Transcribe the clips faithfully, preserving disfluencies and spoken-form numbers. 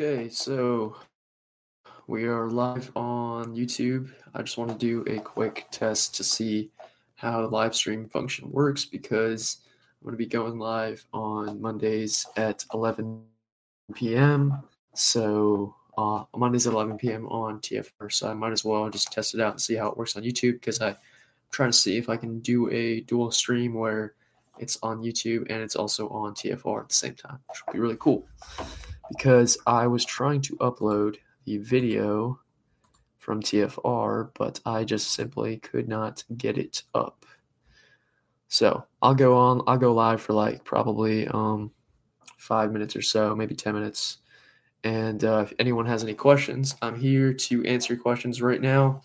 Okay, so we are live on YouTube. I just want to do a quick test to see how the live stream function works because I'm going to be going live on Mondays at eleven p m So uh, Mondays at eleven p m on T F R, so I might as well just test it out and see how it works on YouTube because I'm trying to see if I can do a dual stream where it's on YouTube and it's also on T F R at the same time, which would be really cool. Because I was trying to upload the video from T F R, but I just simply could not get it up. So I'll go on, I'll go live for like probably um, five minutes or so, maybe ten minutes. And uh, if anyone has any questions, I'm here to answer questions right now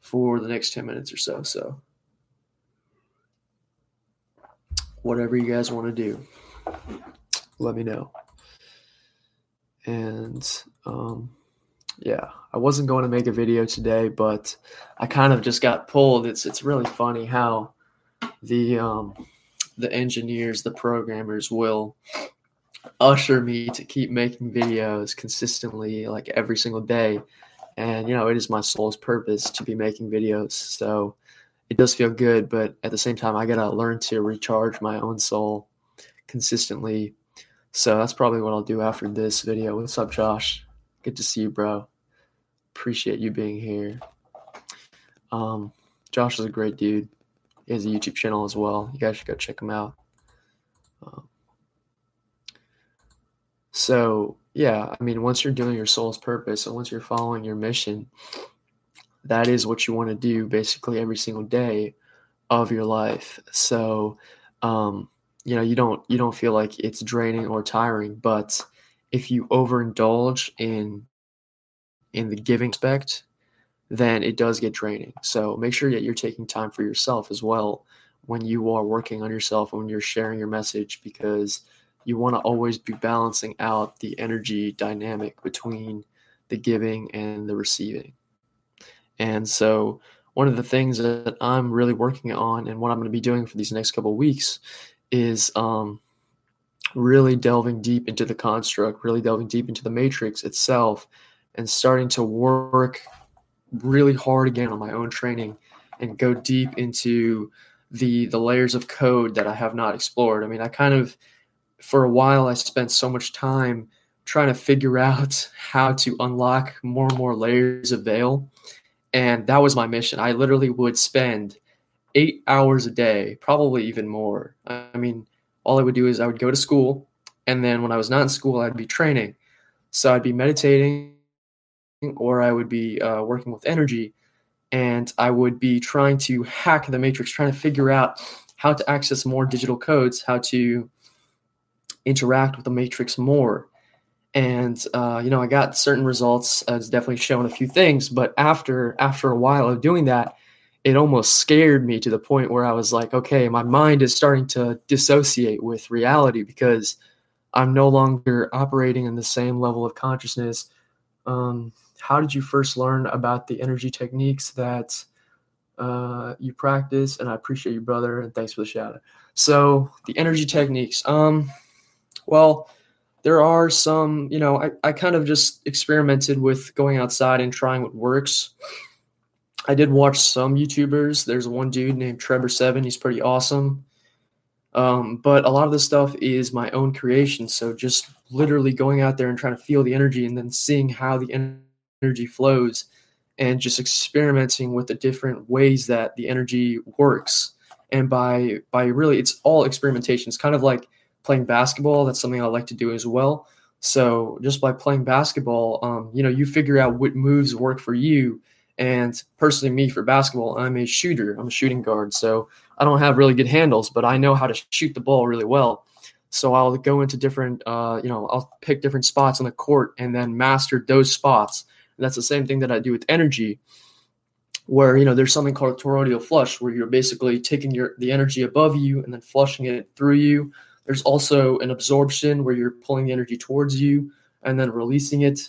for the next ten minutes or so. So whatever you guys want to do, let me know. And, um, yeah, I wasn't going to make a video today, but I kind of just got pulled. It's it's really funny how the um, the engineers, the programmers will usher me to keep making videos consistently, like every single day. And, you know, it is my soul's purpose to be making videos. So it does feel good, but at the same time, I got to learn to recharge my own soul consistently. So that's probably what I'll do after this video. What's up, Josh? Good to see you, bro. Appreciate you being here. Um, Josh is a great dude. He has a YouTube channel as well. You guys should go check him out. Um, so, yeah, I mean, once you're doing your soul's purpose and once you're following your mission, that is what you want to do basically every single day of your life. So, um you know, you don't you don't feel like it's draining or tiring, but if you overindulge in in the giving aspect, then it does get draining. So make sure that you're taking time for yourself as well when you are working on yourself, when you're sharing your message, because you want to always be balancing out the energy dynamic between the giving and the receiving. And so one of the things that I'm really working on and what I'm going to be doing for these next couple of weeks is um, really delving deep into the construct, really delving deep into the matrix itself, and starting to work really hard again on my own training and go deep into the the layers of code that I have not explored. I mean, I kind of, for a while, I spent so much time trying to figure out how to unlock more and more layers of veil, and that was my mission. I literally would spend eight hours a day, probably even more. I mean, all I would do is I would go to school, and then when I was not in school, I'd be training. So I'd be meditating, or I would be uh, working with energy, and I would be trying to hack the matrix, trying to figure out how to access more digital codes, how to interact with the matrix more. And, uh, you know, I got certain results. I was definitely shown a few things, but after after a while of doing that, it almost scared me to the point where I was like, okay, my mind is starting to dissociate with reality because I'm no longer operating in the same level of consciousness. Um, how did you first learn about the energy techniques that uh, you practice? And I appreciate you, brother, and thanks for the shout out. So the energy techniques, um, well, there are some, you know, I, I kind of just experimented with going outside and trying what works. I did watch some YouTubers. There's one dude named Trevor Seven. He's pretty awesome. Um, but a lot of this stuff is my own creation. So just literally going out there and trying to feel the energy and then seeing how the energy flows and just experimenting with the different ways that the energy works. And by by really, it's all experimentation. It's kind of like playing basketball. That's something I like to do as well. So just by playing basketball, um, you know, you figure out what moves work for you. And personally, me for basketball, I'm a shooter. I'm a shooting guard. So I don't have really good handles, but I know how to shoot the ball really well. So I'll go into different, uh, you know, I'll pick different spots on the court and then master those spots. And that's the same thing that I do with energy where, you know, there's something called toroidal flush where you're basically taking your the energy above you and then flushing it through you. There's also an absorption where you're pulling the energy towards you and then releasing it.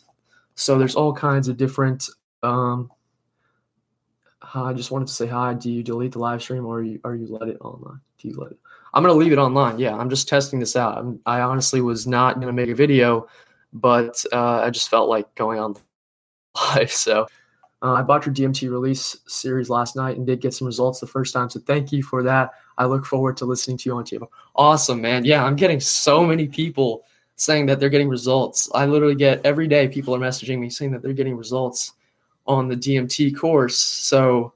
So there's all kinds of different um I just wanted to say hi. Do you delete the live stream or are you, are you let it online? Do you let it? I'm going to leave it online. Yeah, I'm just testing this out. I'm, I honestly was not going to make a video but uh, I just felt like going on live. So uh, I bought your D M T release series last night and did get some results the first time. So thank you for that. I look forward to listening to you on T F R. Awesome, man. Yeah, I'm getting so many people saying that they're getting results. I literally get every day people are messaging me saying that they're getting results on the D M T course. So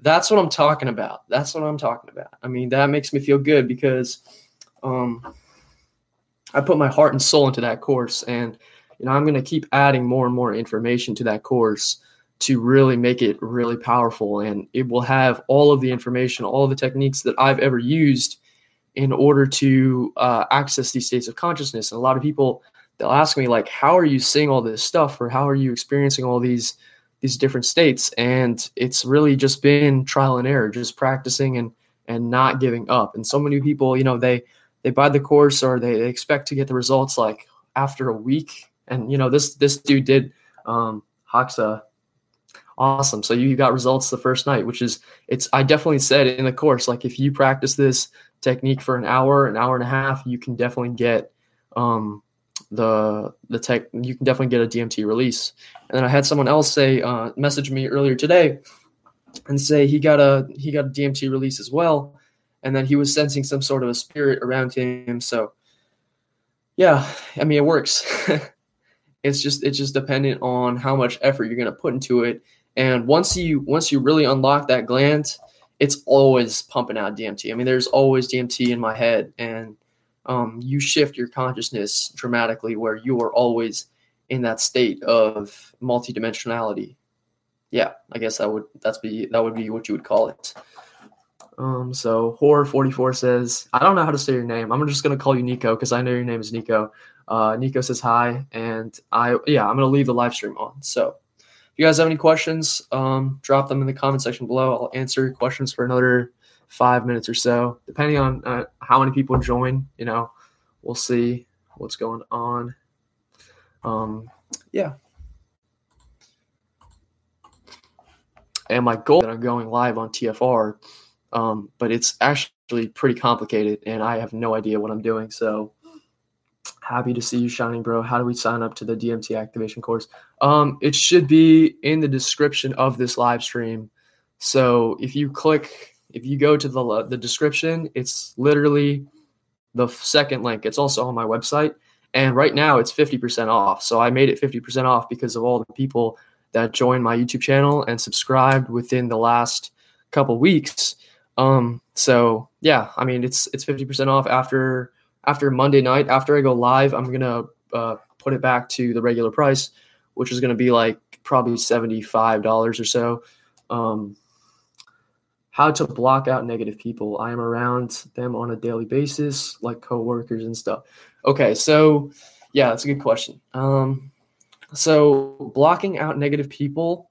that's what I'm talking about. That's what I'm talking about. I mean, that makes me feel good because um, I put my heart and soul into that course. And, you know, I'm going to keep adding more and more information to that course to really make it really powerful. And it will have all of the information, all of the techniques that I've ever used in order to uh, access these states of consciousness. And a lot of people, they'll ask me, like, how are you seeing all this stuff, or how are you experiencing all these these different states? And it's really just been trial and error, just practicing and and not giving up. And so many people, you know, they they buy the course or they, they expect to get the results like after a week. And, you know, this this dude did um, Haksa. Awesome. So you got results the first night, which is, it's, I definitely said in the course, like, if you practice this technique for an hour, an hour and a half, you can definitely get um, the, the tech, you can definitely get a D M T release. And then I had someone else say, uh, message me earlier today and say he got a, he got a D M T release as well. And then he was sensing some sort of a spirit around him. So yeah, I mean, it works. It's just, it's just dependent on how much effort you're going to put into it. And once you once you really unlock that gland, it's always pumping out D M T. I mean, there's always D M T in my head, and um, you shift your consciousness dramatically where you are always in that state of multidimensionality. Yeah, I guess that would that's be that would be what you would call it. Um, so Horror forty-four says, I don't know how to say your name. I'm just gonna call you Nico because I know your name is Nico. Uh, Nico says hi, and I yeah I'm gonna leave the live stream on. So if you guys have any questions, um, drop them in the comment section below. I'll answer your questions for another five minutes or so, depending on uh, how many people join. You know, we'll see what's going on. Um, yeah. And my goal that I'm going live on T F R, um, but it's actually pretty complicated, and I have no idea what I'm doing. So happy to see you shining, bro. How do we sign up to the D M T activation course? Um, it should be in the description of this live stream. So if you click, if you go to the, the description, it's literally the second link. It's also on my website. And right now it's fifty percent off. So I made it fifty percent off because of all the people that joined my YouTube channel and subscribed within the last couple weeks. Um, so yeah, I mean, it's, it's fifty percent off after After Monday night, after I go live, I'm going to uh, put it back to the regular price, which is going to be like probably seventy-five dollars or so. Um, how to block out negative people. I am around them on a daily basis, like coworkers and stuff. Okay, so yeah, that's a good question. Um, so blocking out negative people,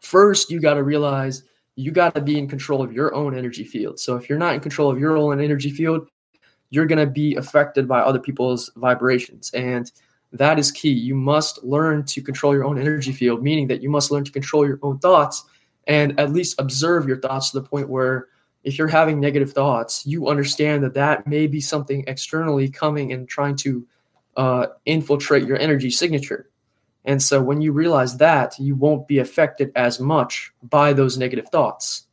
first you got to realize you got to be in control of your own energy field. So if you're not in control of your own energy field, you're going to be affected by other people's vibrations. And that is key. You must learn to control your own energy field, meaning that you must learn to control your own thoughts and at least observe your thoughts to the point where if you're having negative thoughts, you understand that that may be something externally coming and trying to uh, infiltrate your energy signature. And so when you realize that, you won't be affected as much by those negative thoughts.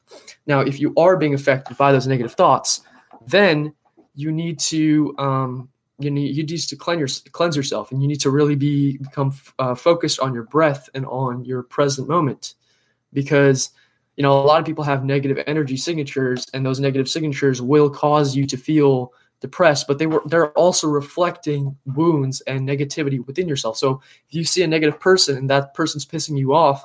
Now, if you are being affected by those negative thoughts, then you need to um, you need you need to cleanse, your, cleanse yourself, and you need to really be become uh, focused on your breath and on your present moment, because you know a lot of people have negative energy signatures, and those negative signatures will cause you to feel depressed. But they were they're also reflecting wounds and negativity within yourself. So if you see a negative person and that person's pissing you off,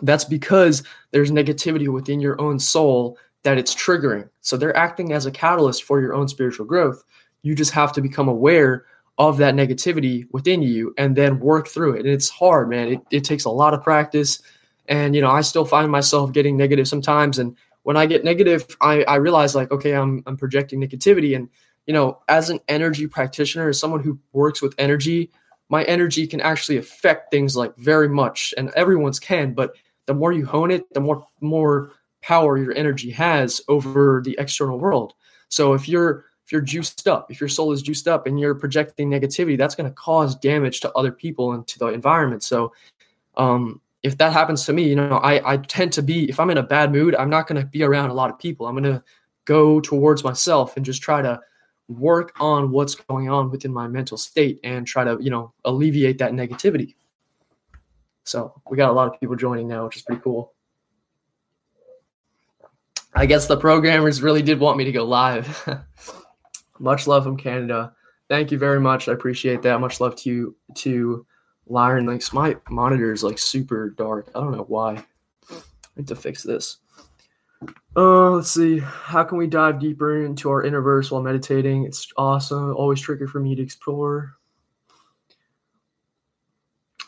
that's because there's negativity within your own soul that it's triggering. So they're acting as a catalyst for your own spiritual growth. You just have to become aware of that negativity within you and then work through it. And it's hard, man. It, it takes a lot of practice. And, you know, I still find myself getting negative sometimes. And when I get negative, I, I realize like, okay, I'm, I'm projecting negativity. And, you know, as an energy practitioner, as someone who works with energy, my energy can actually affect things like very much, and everyone's can, but the more you hone it, the more, more, power your energy has over the external world. So if you're If you're juiced up, if your soul is juiced up and you're projecting negativity, that's going to cause damage to other people and to the environment. So um, if that happens to me, you know, I, I tend to be, if I'm in a bad mood, I'm not going to be around a lot of people. I'm going to go towards myself and just try to work on what's going on within my mental state and try to, you know, alleviate that negativity. So we got a lot of people joining now, which is pretty cool. I guess the programmers really did want me to go live. Much love from Canada. Thank you very much. I appreciate that. Much love to you, to Lyron Links. My monitor is like super dark. I don't know why. I need to fix this. Uh, let's see. How can we dive deeper into our inner verse while meditating? It's awesome. Always tricky for me to explore.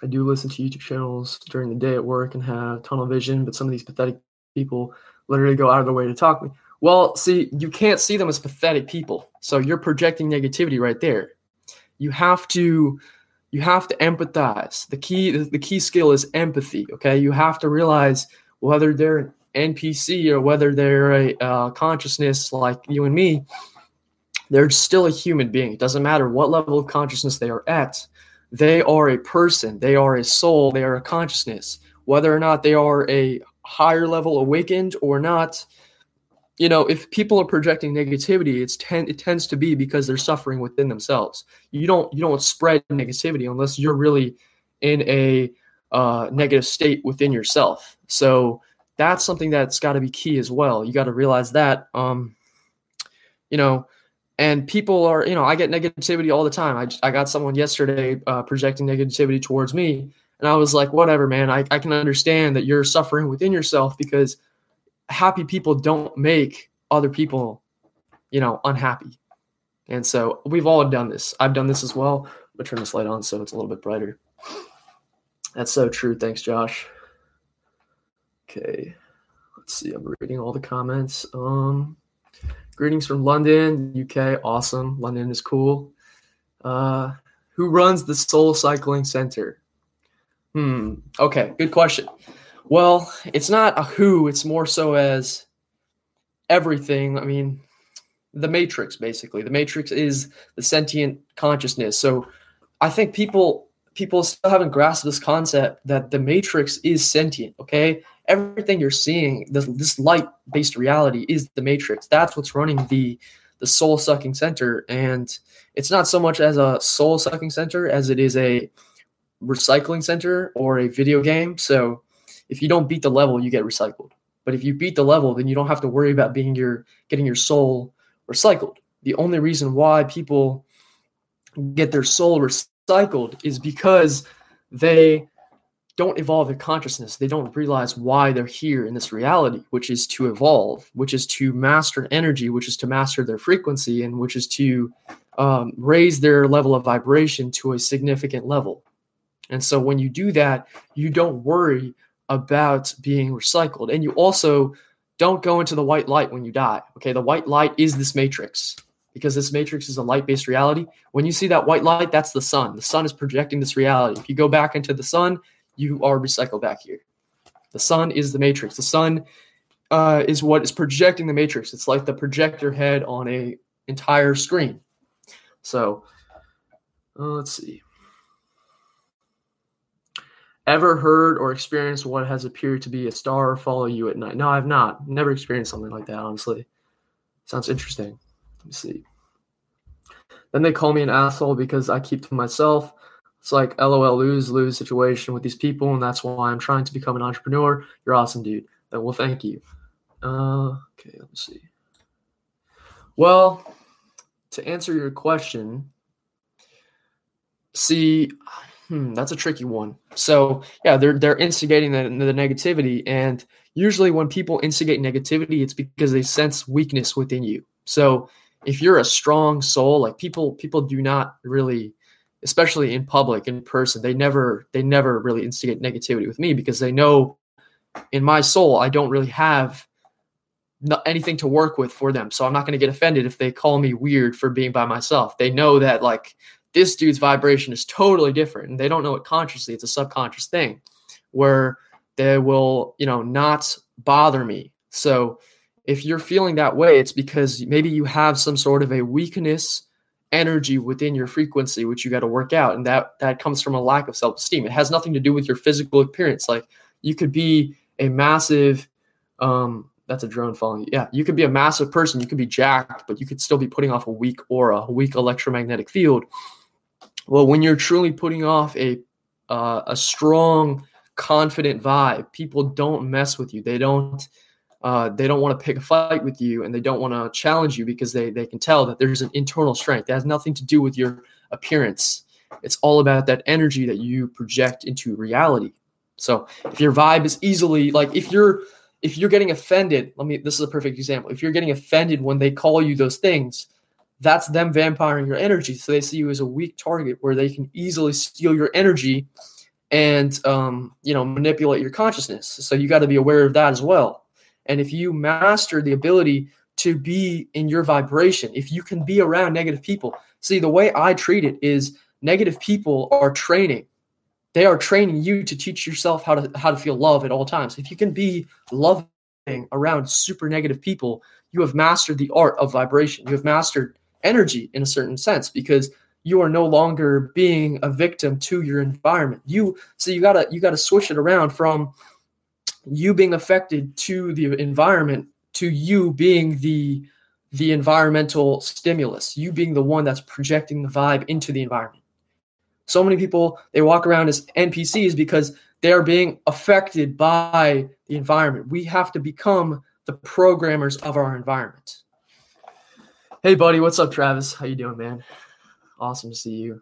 I do listen to YouTube channels during the day at work and have tunnel vision, but some of these pathetic people literally go out of their way to talk to me. Well, see, you can't see them as pathetic people. So you're projecting negativity right there. You have to, you have to empathize. The key, the key skill is empathy. Okay, you have to realize whether they're an N P C or whether they're a uh, consciousness like you and me, they're still a human being. It doesn't matter what level of consciousness they are at. They are a person. They are a soul. They are a consciousness. Whether or not they are a higher level awakened or not, you know, if people are projecting negativity, it's ten, it tends to be because they're suffering within themselves. You don't you don't spread negativity unless you're really in a uh, negative state within yourself. So that's something that's got to be key as well. You got to realize that, um, you know. And people are, you know, I get negativity all the time. I just, I got someone yesterday uh, projecting negativity towards me. And I was like, whatever, man, I, I can understand that you're suffering within yourself because happy people don't make other people, you know, unhappy. And so we've all done this. I've done this as well. I'm going to turn this light on so it's a little bit brighter. That's so true. Thanks, Josh. Okay. Let's see. I'm reading all the comments. Um... Greetings from London, U K. Awesome. London is cool. Uh, who runs the Soul Cycling Center? Hmm. Okay. Good question. Well, it's not a who. It's more so as everything. I mean, the Matrix, basically. The Matrix is the sentient consciousness. So I think people people still haven't grasped this concept that the Matrix is sentient, okay? Everything you're seeing, this, this light-based reality is the Matrix. That's what's running the the soul-sucking center. And it's not so much as a soul-sucking center as it is a recycling center or a video game. So if you don't beat the level, you get recycled. But if you beat the level, then you don't have to worry about being your getting your soul recycled. The only reason why people get their soul recycled is because they don't evolve their consciousness. They don't realize why they're here in this reality, which is to evolve, which is to master energy, which is to master their frequency, and which is to um, raise their level of vibration to a significant level. And so when you do that, you don't worry about being recycled. And you also don't go into the white light when you die. Okay, the white light is this matrix, because this matrix is a light-based reality. When you see that white light, that's the sun. The sun is projecting this reality. If you go back into the sun, you are recycled back here. The sun is the matrix. The sun uh, is what is projecting the matrix. It's like the projector head on a entire screen. So uh, let's see. Ever heard or experienced what has appeared to be a star follow you at night? No, I've not. Never experienced something like that, honestly. Sounds interesting. Let me see. Then they call me an asshole because I keep to myself. It's like LOL lose lose situation with these people, and that's why I'm trying to become an entrepreneur. You're awesome, dude. Well, thank you. Uh, okay, let me see. Well, to answer your question, see, hmm, that's a tricky one. So yeah, they're they're instigating the, the negativity, and usually when people instigate negativity, it's because they sense weakness within you. So if you're a strong soul, like people people do not really, especially in public, in person, they never they never really instigate negativity with me because they know in my soul I don't really have not anything to work with for them. So I'm not going to get offended if they call me weird for being by myself. They know that, like, this dude's vibration is totally different, and they don't know it consciously. It's a subconscious thing where they will, you know, not bother me. So if you're feeling that way, it's because maybe you have some sort of a weakness energy within your frequency, which you got to work out. And that, that comes from a lack of self-esteem. It has nothing to do with your physical appearance. Like you could be a massive, um, that's a drone falling. Yeah. You could be a massive person. You could be jacked, but you could still be putting off a weak aura, a weak electromagnetic field. Well, when you're truly putting off a, uh, a strong, confident vibe, people don't mess with you. They don't, Uh, they don't want to pick a fight with you, and they don't want to challenge you because they, they can tell that there's an internal strength. That has nothing to do with your appearance. It's all about that energy that you project into reality. So if your vibe is easily like if you're if you're getting offended, let me this is a perfect example. If you're getting offended when they call you those things, that's them vampiring your energy. So they see you as a weak target where they can easily steal your energy and um, you know, manipulate your consciousness. So you got to be aware of that as well. And if you master the ability to be in your vibration, if you can be around negative people, see, the way I treat it is negative people are training. They are training you to teach yourself how to how to feel love at all times. If you can be loving around super negative people, you have mastered the art of vibration. You have mastered energy in a certain sense because you are no longer being a victim to your environment. You so you gotta you gotta switch it around from you being affected to the environment to you being the the environmental stimulus, you being the one that's projecting the vibe into the environment. So many people, they walk around as N P Cs because they are being affected by the environment. We have to become the programmers of our environment. Hey, buddy, what's up, Travis? How you doing, man? Awesome to see you.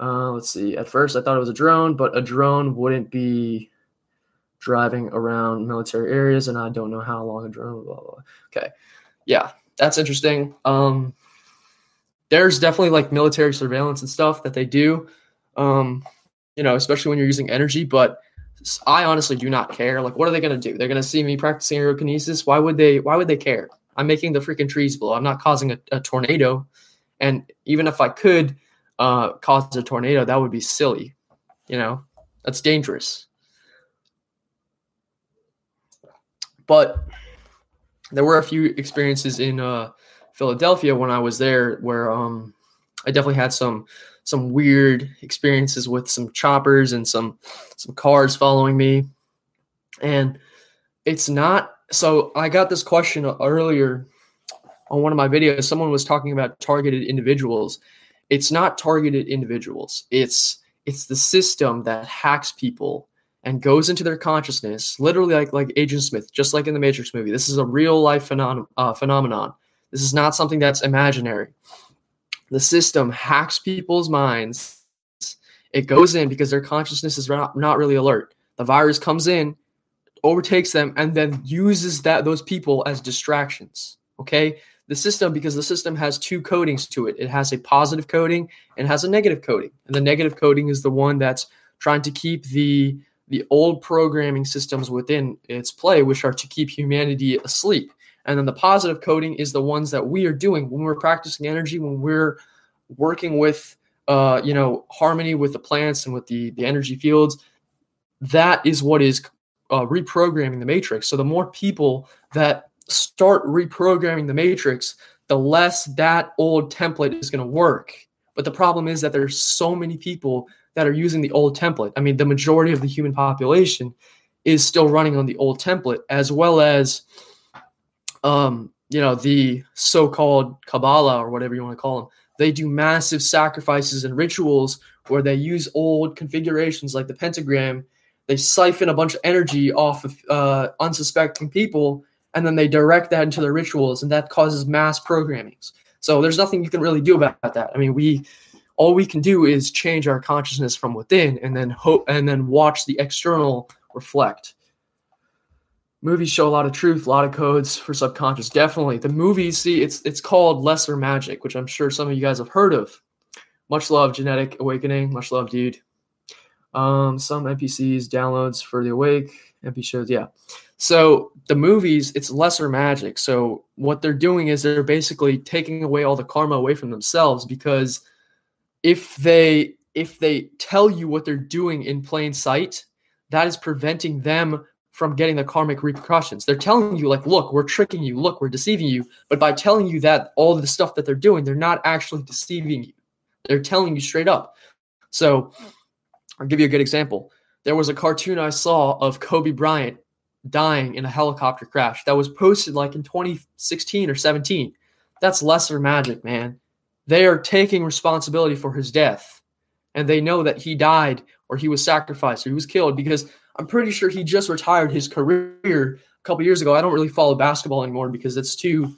Uh, let's see. At first, I thought it was a drone, but a drone wouldn't be driving around military areas, and I don't know how long a drone, blah, blah, blah. Okay. Yeah, that's interesting. Um, there's definitely like military surveillance and stuff that they do, um, you know, especially when you're using energy, but I honestly do not care. Like, what are they going to do? They're going to see me practicing aerokinesis. Why would they, why would they care? I'm making the freaking trees blow. I'm not causing a, a tornado. And even if I could uh, cause a tornado, that would be silly. You know, that's dangerous. But there were a few experiences in uh, Philadelphia when I was there where um, I definitely had some some weird experiences with some choppers and some some cars following me. And it's not – so I got this question earlier on one of my videos. Someone was talking about targeted individuals. It's not targeted individuals. It's it's the system that hacks people and goes into their consciousness, literally like like Agent Smith, just like in the Matrix movie. This is a real-life phenom- uh, phenomenon. This is not something that's imaginary. The system hacks people's minds. It goes in because their consciousness is not, not really alert. The virus comes in, overtakes them, and then uses that those people as distractions, okay? The system, because the system has two codings to it. It has a positive coding and has a negative coding. And the negative coding is the one that's trying to keep the... the old programming systems within its play, which are to keep humanity asleep. And then the positive coding is the ones that we are doing when we're practicing energy, when we're working with, uh, you know, harmony with the plants and with the, the energy fields. That is what is uh, reprogramming the matrix. So the more people that start reprogramming the matrix, the less that old template is going to work. But the problem is that there's so many people that are using the old template. I mean, the majority of the human population is still running on the old template, as well as, um, you know, the so-called Kabbalah or whatever you want to call them. They do massive sacrifices and rituals where they use old configurations like the pentagram. They siphon a bunch of energy off of uh, unsuspecting people, and then they direct that into their rituals, and that causes mass programmings. So there's nothing you can really do about that. I mean, we... all we can do is change our consciousness from within and then hope and then watch the external reflect. Movies show a lot of truth, a lot of codes for subconscious. Definitely. The movies, see, it's it's called Lesser Magic, which I'm sure some of you guys have heard of. Much love, Genetic Awakening. Much love, dude. Um, some N P Cs, downloads for the awake, N P shows, yeah. So the movies, it's lesser magic. So what they're doing is they're basically taking away all the karma away from themselves because If they if they tell you what they're doing in plain sight, that is preventing them from getting the karmic repercussions. They're telling you, like, look, we're tricking you. Look, we're deceiving you. But by telling you that, all the stuff that they're doing, they're not actually deceiving you. They're telling you straight up. So I'll give you a good example. There was a cartoon I saw of Kobe Bryant dying in a helicopter crash that was posted like in twenty sixteen or seventeen. That's lesser magic, man. They are taking responsibility for his death. And they know that he died or he was sacrificed or he was killed, because I'm pretty sure he just retired his career a couple years ago. I don't really follow basketball anymore because it's too,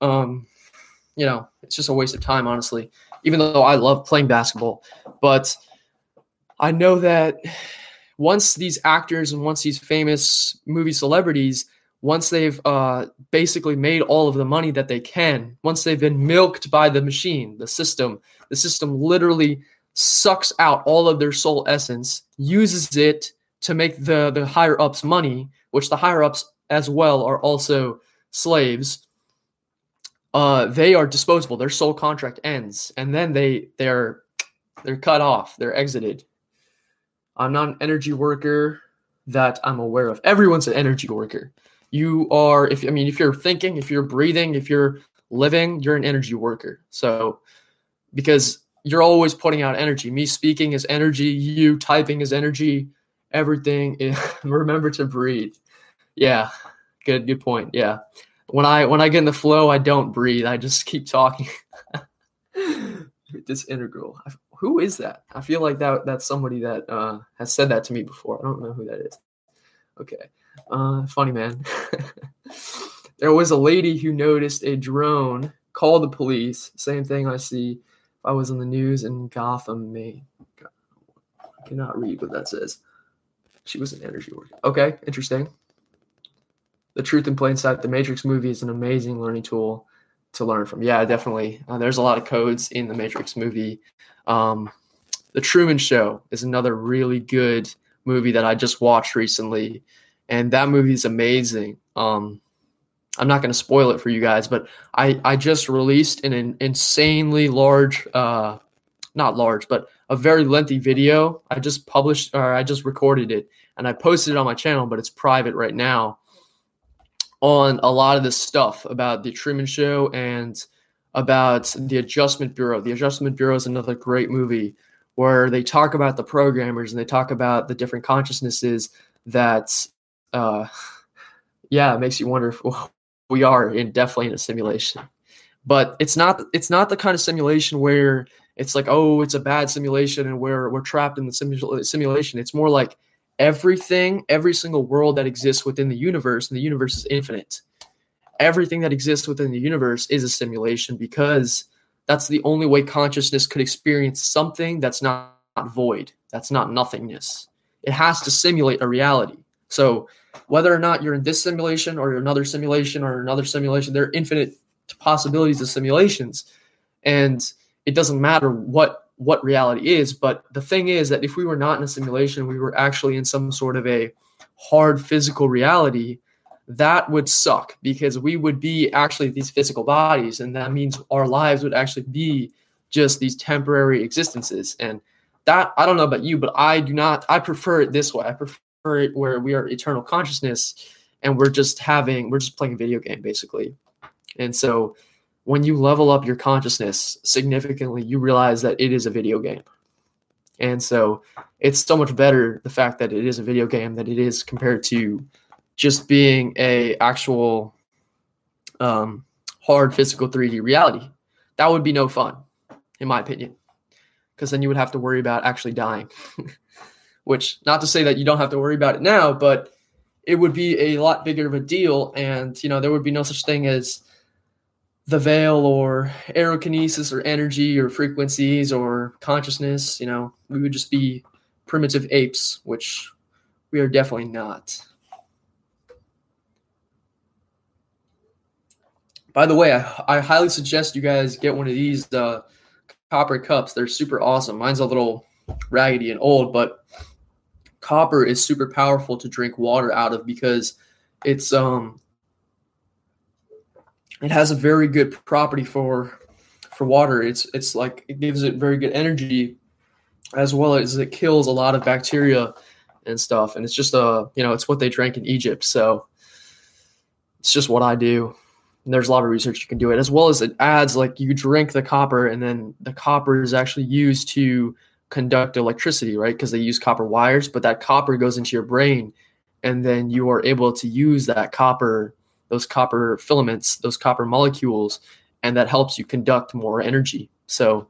um, you know, it's just a waste of time, honestly, even though I love playing basketball. But I know that once these actors and once these famous movie celebrities, once they've uh, basically made all of the money that they can, once they've been milked by the machine, the system, the system literally sucks out all of their soul essence, uses it to make the, the higher-ups money, which the higher-ups as well are also slaves. Uh, they are disposable. Their soul contract ends, and then they, they're they're cut off. They're exited. I'm not an energy worker that I'm aware of. Everyone's an energy worker. You are, if I mean, if you're thinking, if you're breathing, if you're living, you're an energy worker. So, because you're always putting out energy. Me speaking is energy. You typing is energy. Everything is, remember to breathe. Yeah, good, good point. Yeah, when I when I get in the flow, I don't breathe. I just keep talking. This integral. I, who is that? I feel like that that's somebody that uh, has said that to me before. I don't know who that is. Okay, uh, funny man. There was a lady who noticed a drone, called the police. Same thing I see if I was on the news in Gotham, Maine. I cannot read what that says. She was an energy worker. Okay, interesting. The Truth in Plain Sight, the Matrix movie is an amazing learning tool to learn from. Yeah, definitely. Uh, there's a lot of codes in the Matrix movie. Um, the Truman Show is another really good movie that I just watched recently, and that movie is amazing. Um, I'm not going to spoil it for you guys, but I, I just released an, an insanely large uh, not large, but a very lengthy video. I just published, or I just recorded it, and I posted it on my channel, but it's private right now, on a lot of this stuff about the Truman Show and about the Adjustment Bureau. The Adjustment Bureau is another great movie where they talk about the programmers and they talk about the different consciousnesses that, uh, yeah, it makes you wonder if we are in definitely in a simulation. But it's not, it's not the kind of simulation where it's like, oh, it's a bad simulation and we're, we're trapped in the simula- simulation. It's more like everything, every single world that exists within the universe, and the universe is infinite. Everything that exists within the universe is a simulation, because that's the only way consciousness could experience something that's not, not void, that's not nothingness. It has to simulate a reality. So whether or not you're in this simulation or another simulation or another simulation, there are infinite possibilities of simulations, and it doesn't matter what what reality is. But the thing is that if we were not in a simulation, we were actually in some sort of a hard physical reality, that would suck, because we would be actually these physical bodies, and that means our lives would actually be just these temporary existences. And that, I don't know about you, but I do not, I prefer it this way. I prefer it where we are eternal consciousness and we're just having, we're just playing a video game basically. And so when you level up your consciousness significantly, you realize that it is a video game. And so it's so much better, the fact that it is a video game, than it is compared to just being a actual um, hard physical three D reality. That would be no fun, in my opinion, because then you would have to worry about actually dying, which, not to say that you don't have to worry about it now, but it would be a lot bigger of a deal. And, you know, there would be no such thing as the veil or aerokinesis or energy or frequencies or consciousness. You know, we would just be primitive apes, which we are definitely not. By the way, I, I highly suggest you guys get one of these uh, copper cups. They're super awesome. Mine's a little raggedy and old, but copper is super powerful to drink water out of, because it's um it has a very good property for for water. It's it's like it gives it very good energy, as well as it kills a lot of bacteria and stuff. And it's just, uh, you know, it's what they drank in Egypt. So it's just what I do. And there's a lot of research you can do it, as well as it adds, like, you drink the copper, and then the copper is actually used to conduct electricity, right? Because they use copper wires, but that copper goes into your brain, and then you are able to use that copper, those copper filaments, those copper molecules, and that helps you conduct more energy. So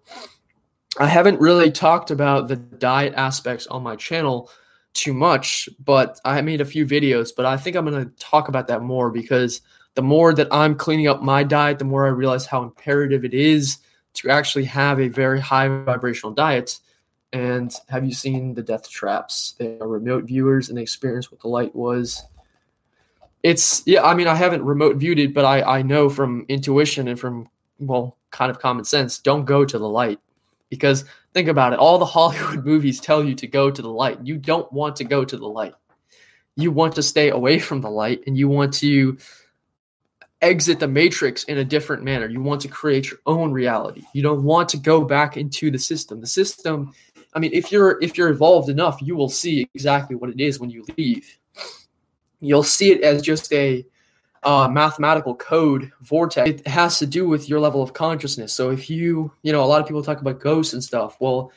I haven't really talked about the diet aspects on my channel too much, but I made a few videos, but I think I'm going to talk about that more, because the more that I'm cleaning up my diet, the more I realize how imperative it is to actually have a very high vibrational diet. And have you seen the death traps? They are remote viewers and they experience what the light was. It's, yeah, I mean, I haven't remote viewed it, but I, I know from intuition and from, well, kind of common sense, don't go to the light. Because think about it, all the Hollywood movies tell you to go to the light. You don't want to go to the light. You want to stay away from the light, and you want to exit the matrix in a different manner. You want to create your own reality. You don't want to go back into the system. The system, I mean, if you're if you're evolved enough, you will see exactly what it is when you leave. You'll see it as just a uh, mathematical code vortex. It has to do with your level of consciousness. So if you, you know, a lot of people talk about ghosts and stuff. Well,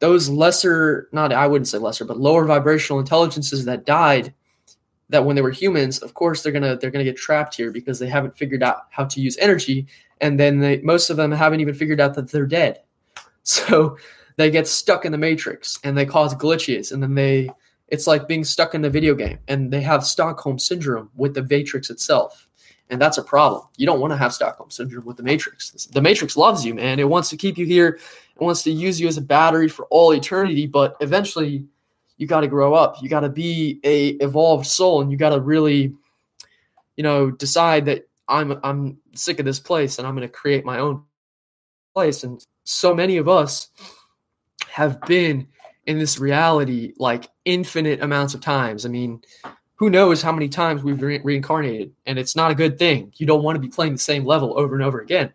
those lesser, not, I wouldn't say lesser, but lower vibrational intelligences that died, that when they were humans, of course, they're going to, they're going to get trapped here because they haven't figured out how to use energy. And then they, most of them haven't even figured out that they're dead. So they get stuck in the matrix and they cause glitches. And then they, it's like being stuck in a video game, and they have Stockholm syndrome with the matrix itself. And that's a problem. You don't want to have Stockholm syndrome with the matrix. The matrix loves you, man. It wants to keep you here. It wants to use you as a battery for all eternity. But eventually you got to grow up. You got to be a evolved soul, and you got to really, you know, decide that I'm, I'm sick of this place and I'm going to create my own place. And so many of us have been in this reality like infinite amounts of times. I mean, who knows how many times we've re- reincarnated, and it's not a good thing. You don't want to be playing the same level over and over again.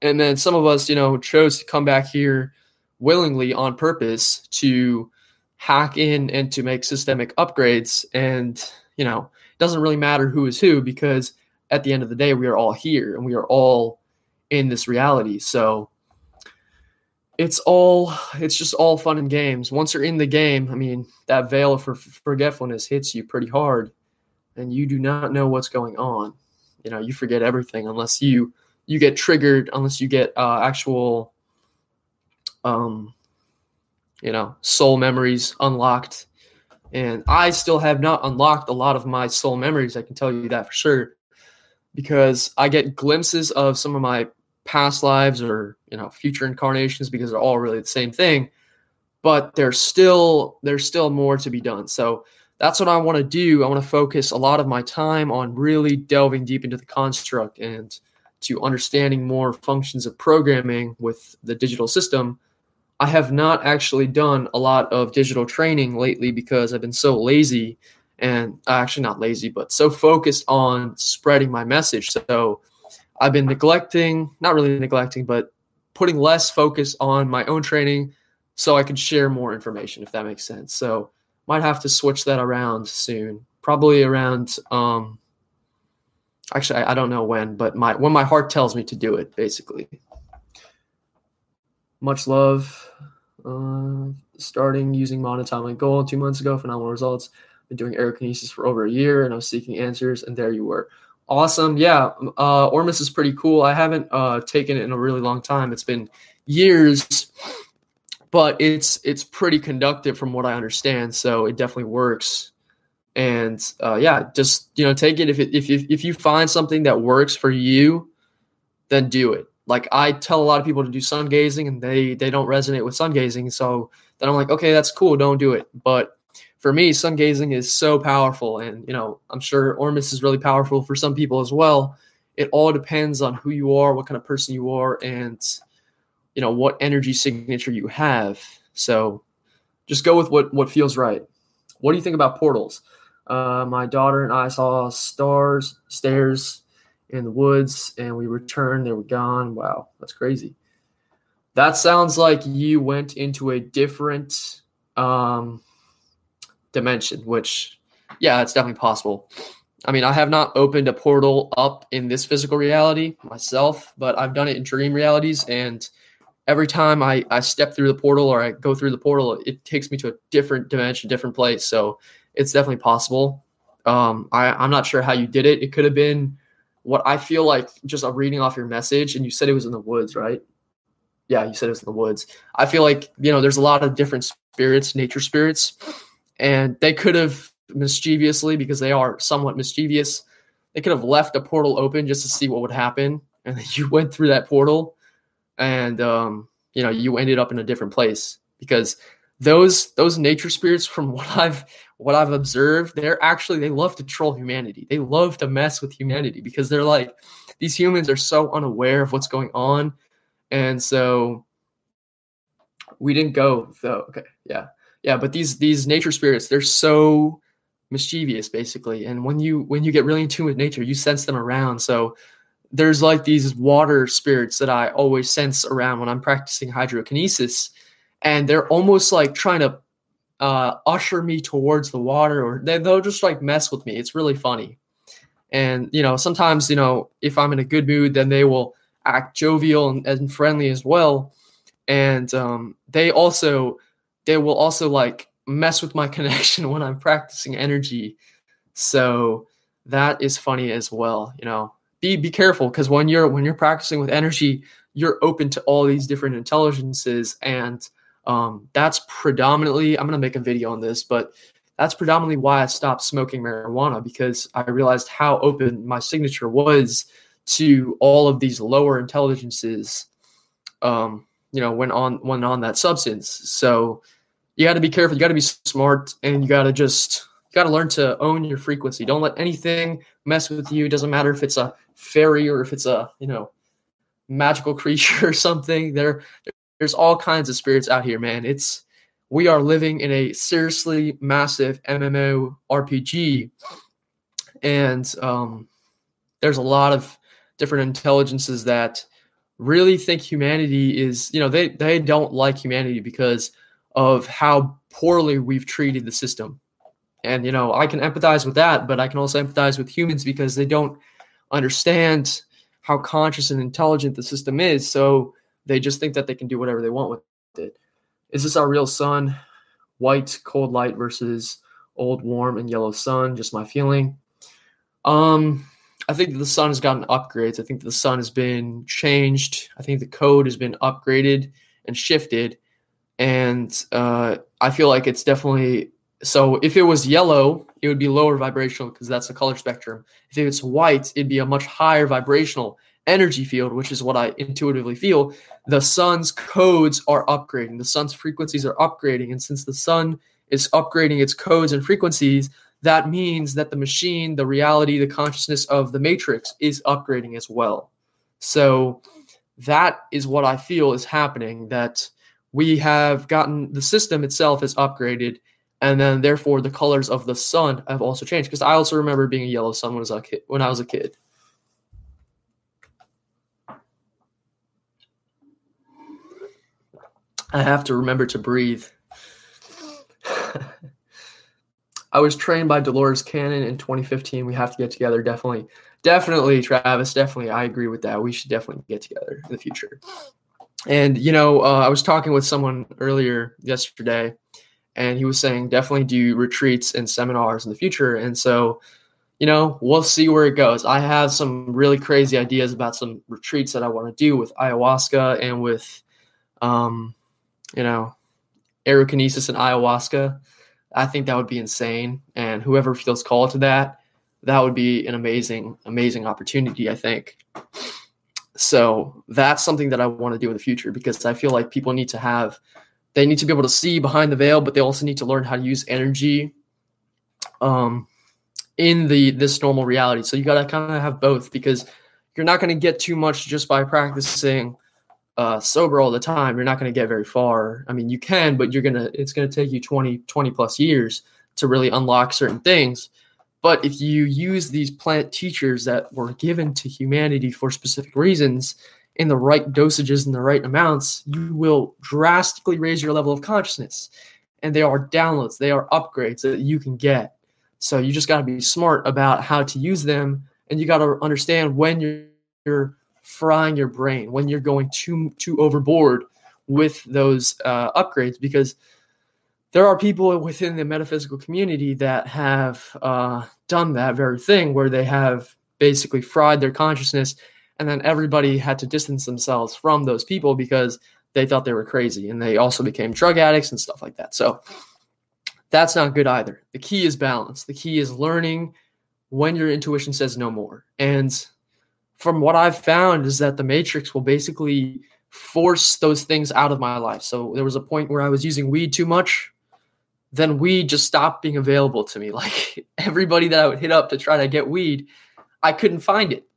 And then some of us, you know, chose to come back here willingly on purpose to hack in and to make systemic upgrades. And, you know, it doesn't really matter who is who, because at the end of the day, we are all here and we are all in this reality. So it's all, it's just all fun and games. Once you're in the game, I mean, that veil of forgetfulness hits you pretty hard, and you do not know what's going on. You know, you forget everything unless you, you get triggered, unless you get uh, actual, um, you know, soul memories unlocked. And I still have not unlocked a lot of my soul memories. I can tell you that for sure, because I get glimpses of some of my past lives or, you know, future incarnations, because they're all really the same thing, but there's still, there's still more to be done. So that's what I want to do. I want to focus a lot of my time on really delving deep into the construct and to understanding more functions of programming with the digital system. I have not actually done a lot of digital training lately because I've been so lazy, and actually not lazy, but so focused on spreading my message. So I've been neglecting, not really neglecting, but putting less focus on my own training so I can share more information, if that makes sense. So might have to switch that around soon, probably around, um, actually, I, I don't know when, but my, when my heart tells me to do it, basically. Much love. Uh, starting using monetize my goal two months ago. Phenomenal results. Been doing aerokinesis for over a year, and I was seeking answers, and there you were. Awesome. Yeah. Uh, Ormus is pretty cool. I haven't uh, taken it in a really long time. It's been years, but it's it's pretty conductive from what I understand. So it definitely works. And uh, yeah, just, you know, take it. If it, if if if you find something that works for you, then do it. Like, I tell a lot of people to do sun gazing, and they, they don't resonate with sun gazing. So then I'm like, okay, that's cool. Don't do it. But for me, sun gazing is so powerful. And, you know, I'm sure Ormus is really powerful for some people as well. It all depends on who you are, what kind of person you are, and, you know, what energy signature you have. So just go with what, what feels right. What do you think about portals? Uh, my daughter and I saw stars, stairs, in the woods, and we returned, they were gone. Wow, that's crazy. That sounds like you went into a different um dimension, which, yeah, it's definitely possible. I mean, I have not opened a portal up in this physical reality myself, but I've done it in dream realities. And every time I, I step through the portal or I go through the portal, it takes me to a different dimension, different place. So it's definitely possible. Um, I, I'm not sure how you did it. It could have been what I feel like just a reading off your message. And you said it was in the woods, right? Yeah, you said it was in the woods. I feel like, you know, there's a lot of different spirits, nature spirits, and they could have mischievously, because they are somewhat mischievous, they could have left a portal open just to see what would happen. And then you went through that portal and, um, you know, you ended up in a different place, because those, those nature spirits, from what I've, what I've observed, they're actually, they love to troll humanity. They love to mess with humanity, because they're like, these humans are so unaware of what's going on. And so we didn't go though. Okay. Yeah. Yeah. But these, these nature spirits, they're so mischievous basically. And when you, when you get really in tune with nature, you sense them around. So there's like these water spirits that I always sense around when I'm practicing hydrokinesis, and they're almost like trying to uh, usher me towards the water, or they, they'll just like mess with me. It's really funny. And, you know, sometimes, you know, if I'm in a good mood, then they will act jovial and, and friendly as well. And um, they also, they will also like mess with my connection when I'm practicing energy. So that is funny as well. You know, be, be careful. 'Cause when you're, when you're practicing with energy, you're open to all these different intelligences. And um, that's predominantly, I'm going to make a video on this, but that's predominantly why I stopped smoking marijuana, because I realized how open my signature was to all of these lower intelligences, um, you know, when on, when on that substance. So you got to be careful. You got to be smart, and you got to just, you got to learn to own your frequency. Don't let anything mess with you. It doesn't matter if it's a fairy or if it's a, you know, magical creature or something. There, there's all kinds of spirits out here, man. It's, we are living in a seriously massive MMORPG, and um, there's a lot of different intelligences that really think humanity is, you know, they, they don't like humanity because of how poorly we've treated the system. And, you know, I can empathize with that, but I can also empathize with humans because they don't understand how conscious and intelligent the system is. So they just think that they can do whatever they want with it. Is this our real sun? White, cold light versus old, warm, and yellow sun. Just my feeling. Um, I think the sun has gotten upgrades. I think the sun has been changed. I think the code has been upgraded and shifted. And uh, I feel like it's definitely, so if it was yellow, it would be lower vibrational because that's the color spectrum. If it's white, it'd be a much higher vibrational energy field, which is what I intuitively feel. The sun's codes are upgrading. The sun's frequencies are upgrading. And since the sun is upgrading its codes and frequencies, that means that the machine, the reality, the consciousness of the matrix is upgrading as well. So that is what I feel is happening, that we have gotten, the system itself is upgraded, and then therefore the colors of the sun have also changed. Because I also remember being a yellow sun when I was a kid. When I was a kid. I have to remember to breathe. I was trained by Dolores Cannon in twenty fifteen. We have to get together, definitely. Definitely, Travis, definitely. I agree with that. We should definitely get together in the future. And, you know, uh, I was talking with someone earlier yesterday, and he was saying definitely do retreats and seminars in the future. And so, you know, we'll see where it goes. I have some really crazy ideas about some retreats that I want to do with ayahuasca and with, um, you know, aerokinesis and ayahuasca. I think that would be insane. And whoever feels called to that, that would be an amazing, amazing opportunity, I think. So that's something that I want to do in the future, because I feel like people need to have, they need to be able to see behind the veil, but they also need to learn how to use energy um, in the this normal reality. So you got to kind of have both, because you're not going to get too much just by practicing uh, sober all the time. You're not going to get very far. I mean, you can, but you're going to, it's going to take you twenty, twenty plus years to really unlock certain things. But if you use these plant teachers that were given to humanity for specific reasons in the right dosages and the right amounts, you will drastically raise your level of consciousness. and they are downloads. They are upgrades that you can get. So you just got to be smart about how to use them, and you got to understand when you're, you're frying your brain, when you're going too too overboard with those uh, upgrades, because there are people within the metaphysical community that have uh, done that very thing, where they have basically fried their consciousness, and then everybody had to distance themselves from those people because they thought they were crazy, and they also became drug addicts and stuff like that. So that's not good either. The key is balance. The key is learning when your intuition says no more. And from what I've found is that the matrix will basically force those things out of my life. So there was a point where I was using weed too much. Then weed just stopped being available to me. Like everybody that I would hit up to try to get weed, I couldn't find it.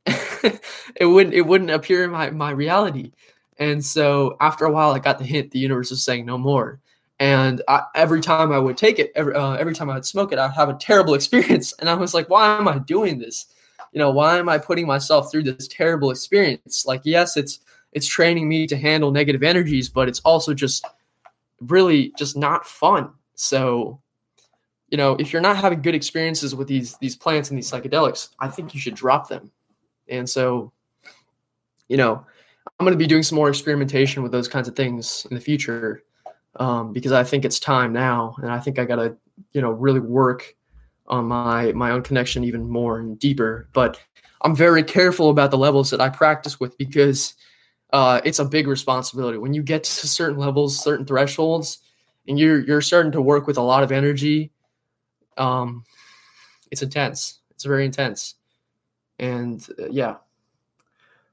It wouldn't, it wouldn't appear in my, my reality. And so after a while, I got the hint, the universe was saying no more. And I, every time I would take it, every, uh, every time I would smoke it, I'd have a terrible experience. And I was like, why am I doing this? You know, why am I putting myself through this terrible experience? Like, yes, it's, it's training me to handle negative energies, but it's also just really just not fun. So, you know, if you're not having good experiences with these, these plants and these psychedelics, I think you should drop them. And so, you know, I'm going to be doing some more experimentation with those kinds of things in the future, um, because I think it's time now. And I think I got to, you know, really work on my, my own connection even more and deeper, but I'm very careful about the levels that I practice with, because Uh, it's a big responsibility. When you get to certain levels, certain thresholds, and you're you're starting to work with a lot of energy, um, it's intense. It's very intense. And uh, yeah,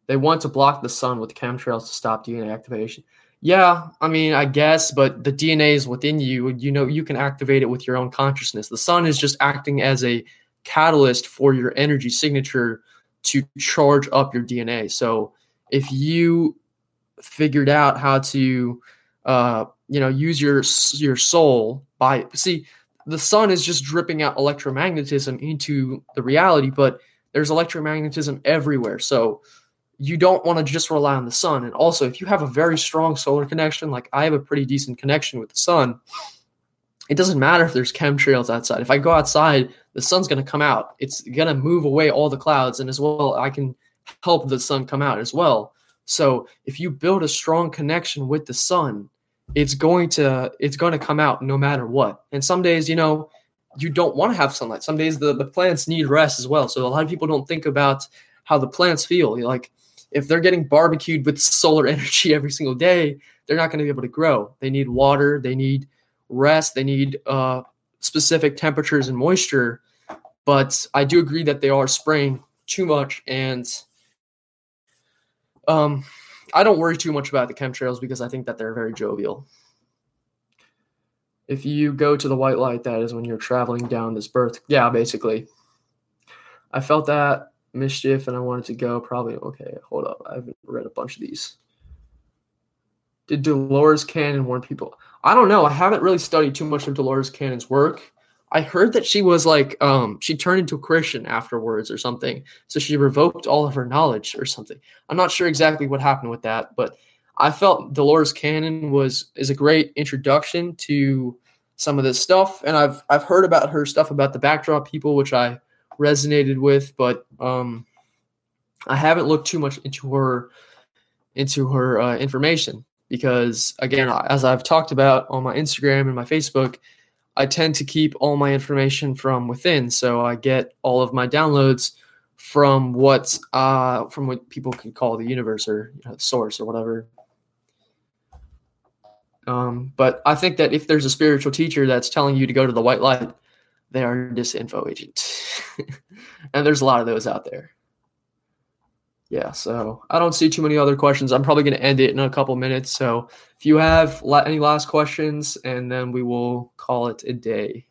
they want to block the sun with chemtrails to stop D N A activation. Yeah, I mean, I guess, but the D N A is within you, and you know you can activate it with your own consciousness. The sun is just acting as a catalyst for your energy signature to charge up your D N A. So if you figured out how to, uh, you know, use your your soul by – see, the sun is just dripping out electromagnetism into the reality, but there's electromagnetism everywhere. So you don't want to just rely on the sun. And also, if you have a very strong solar connection, like I have a pretty decent connection with the sun, it doesn't matter if there's chemtrails outside. If I go outside, the sun's going to come out. It's going to move away all the clouds, and as well I can – help the sun come out as well. So if you build a strong connection with the sun, it's going to it's going to come out no matter what. And some days, you know, you don't want to have sunlight. Some days the, the plants need rest as well. So a lot of people don't think about how the plants feel. Like if they're getting barbecued with solar energy every single day, they're not going to be able to grow. They need water. They need rest. They need uh, specific temperatures and moisture. But I do agree that they are spraying too much, and Um, I don't worry too much about the chemtrails because I think that they're very jovial. If you go to the white light, that is when you're traveling down this birth. Yeah, basically. I felt that mischief and I wanted to go probably. Okay, hold up. I haven't read a bunch of these. Did Dolores Cannon warn people? I don't know. I haven't really studied too much of Dolores Cannon's work. I heard that she was like, um, she turned into a Christian afterwards or something. So she revoked all of her knowledge or something. I'm not sure exactly what happened with that, but I felt Dolores Cannon was, is a great introduction to some of this stuff. And I've, I've heard about her stuff about the backdrop people, which I resonated with, but, um, I haven't looked too much into her, into her, uh, information because again, as I've talked about on my Instagram and my Facebook, I tend to keep all my information from within. So I get all of my downloads from what, uh, from what people can call the universe or you know, source or whatever. Um, but I think that if there's a spiritual teacher that's telling you to go to the white light, they are a disinfo agent. And there's a lot of those out there. Yeah, so I don't see too many other questions. I'm probably going to end it in a couple minutes. So if you have la- any last questions, and then we will call it a day.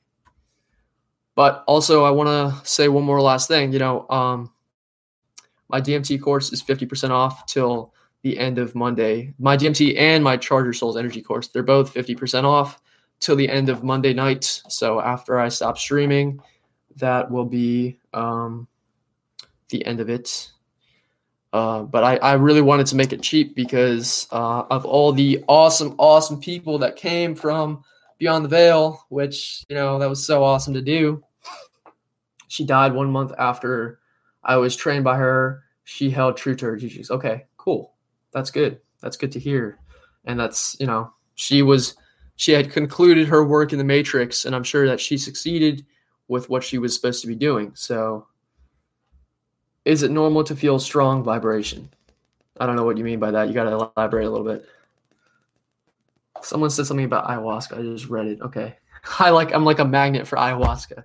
But also I want to say one more last thing. You know, um, my D M T course is fifty percent off till the end of Monday. My D M T and my Charger Souls Energy course, they're both fifty percent off till the end of Monday night. So after I stop streaming, that will be um, the end of it. Uh, but I, I really wanted to make it cheap because uh, of all the awesome, awesome people that came from Beyond the Veil, which, you know, that was so awesome to do. She died one month after I was trained by her. She held true to her teachings. Okay, cool. That's good. That's good to hear. And that's, you know, she was, she had concluded her work in the Matrix, and I'm sure that she succeeded with what she was supposed to be doing. So is it normal to feel strong vibration? I don't know what you mean by that. You got to elaborate a little bit. Someone said something about ayahuasca. I just read it. Okay. I like, I'm like a magnet for ayahuasca.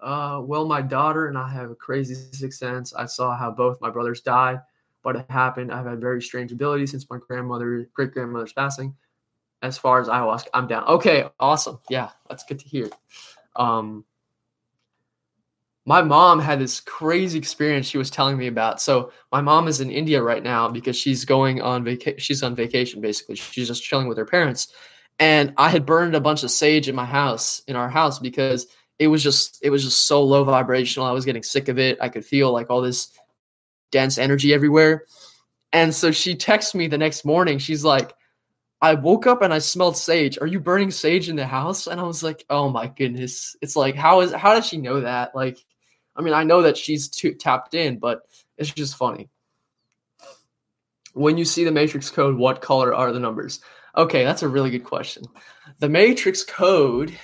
uh, well, my daughter and I have a crazy sixth sense. I saw how both my brothers died, but it happened. I've had very strange abilities since my grandmother, great grandmother's passing. As far as ayahuasca, I'm down. Okay. Awesome. Yeah. That's good to hear. Um, My mom had this crazy experience she was telling me about. So my mom is in India right now because she's going on vacation. She's on vacation, basically. She's just chilling with her parents. And I had burned a bunch of sage in my house, in our house, because it was just, it was just so low vibrational. I was getting sick of it. I could feel like all this dense energy everywhere. And so she texts me the next morning. She's like, I woke up and I smelled sage. Are you burning sage in the house? And I was like, oh my goodness. It's like, how is, how does she know that? Like, I mean, I know that she's too tapped in, but it's just funny. When you see the matrix code, what color are the numbers? Okay. That's a really good question. The matrix code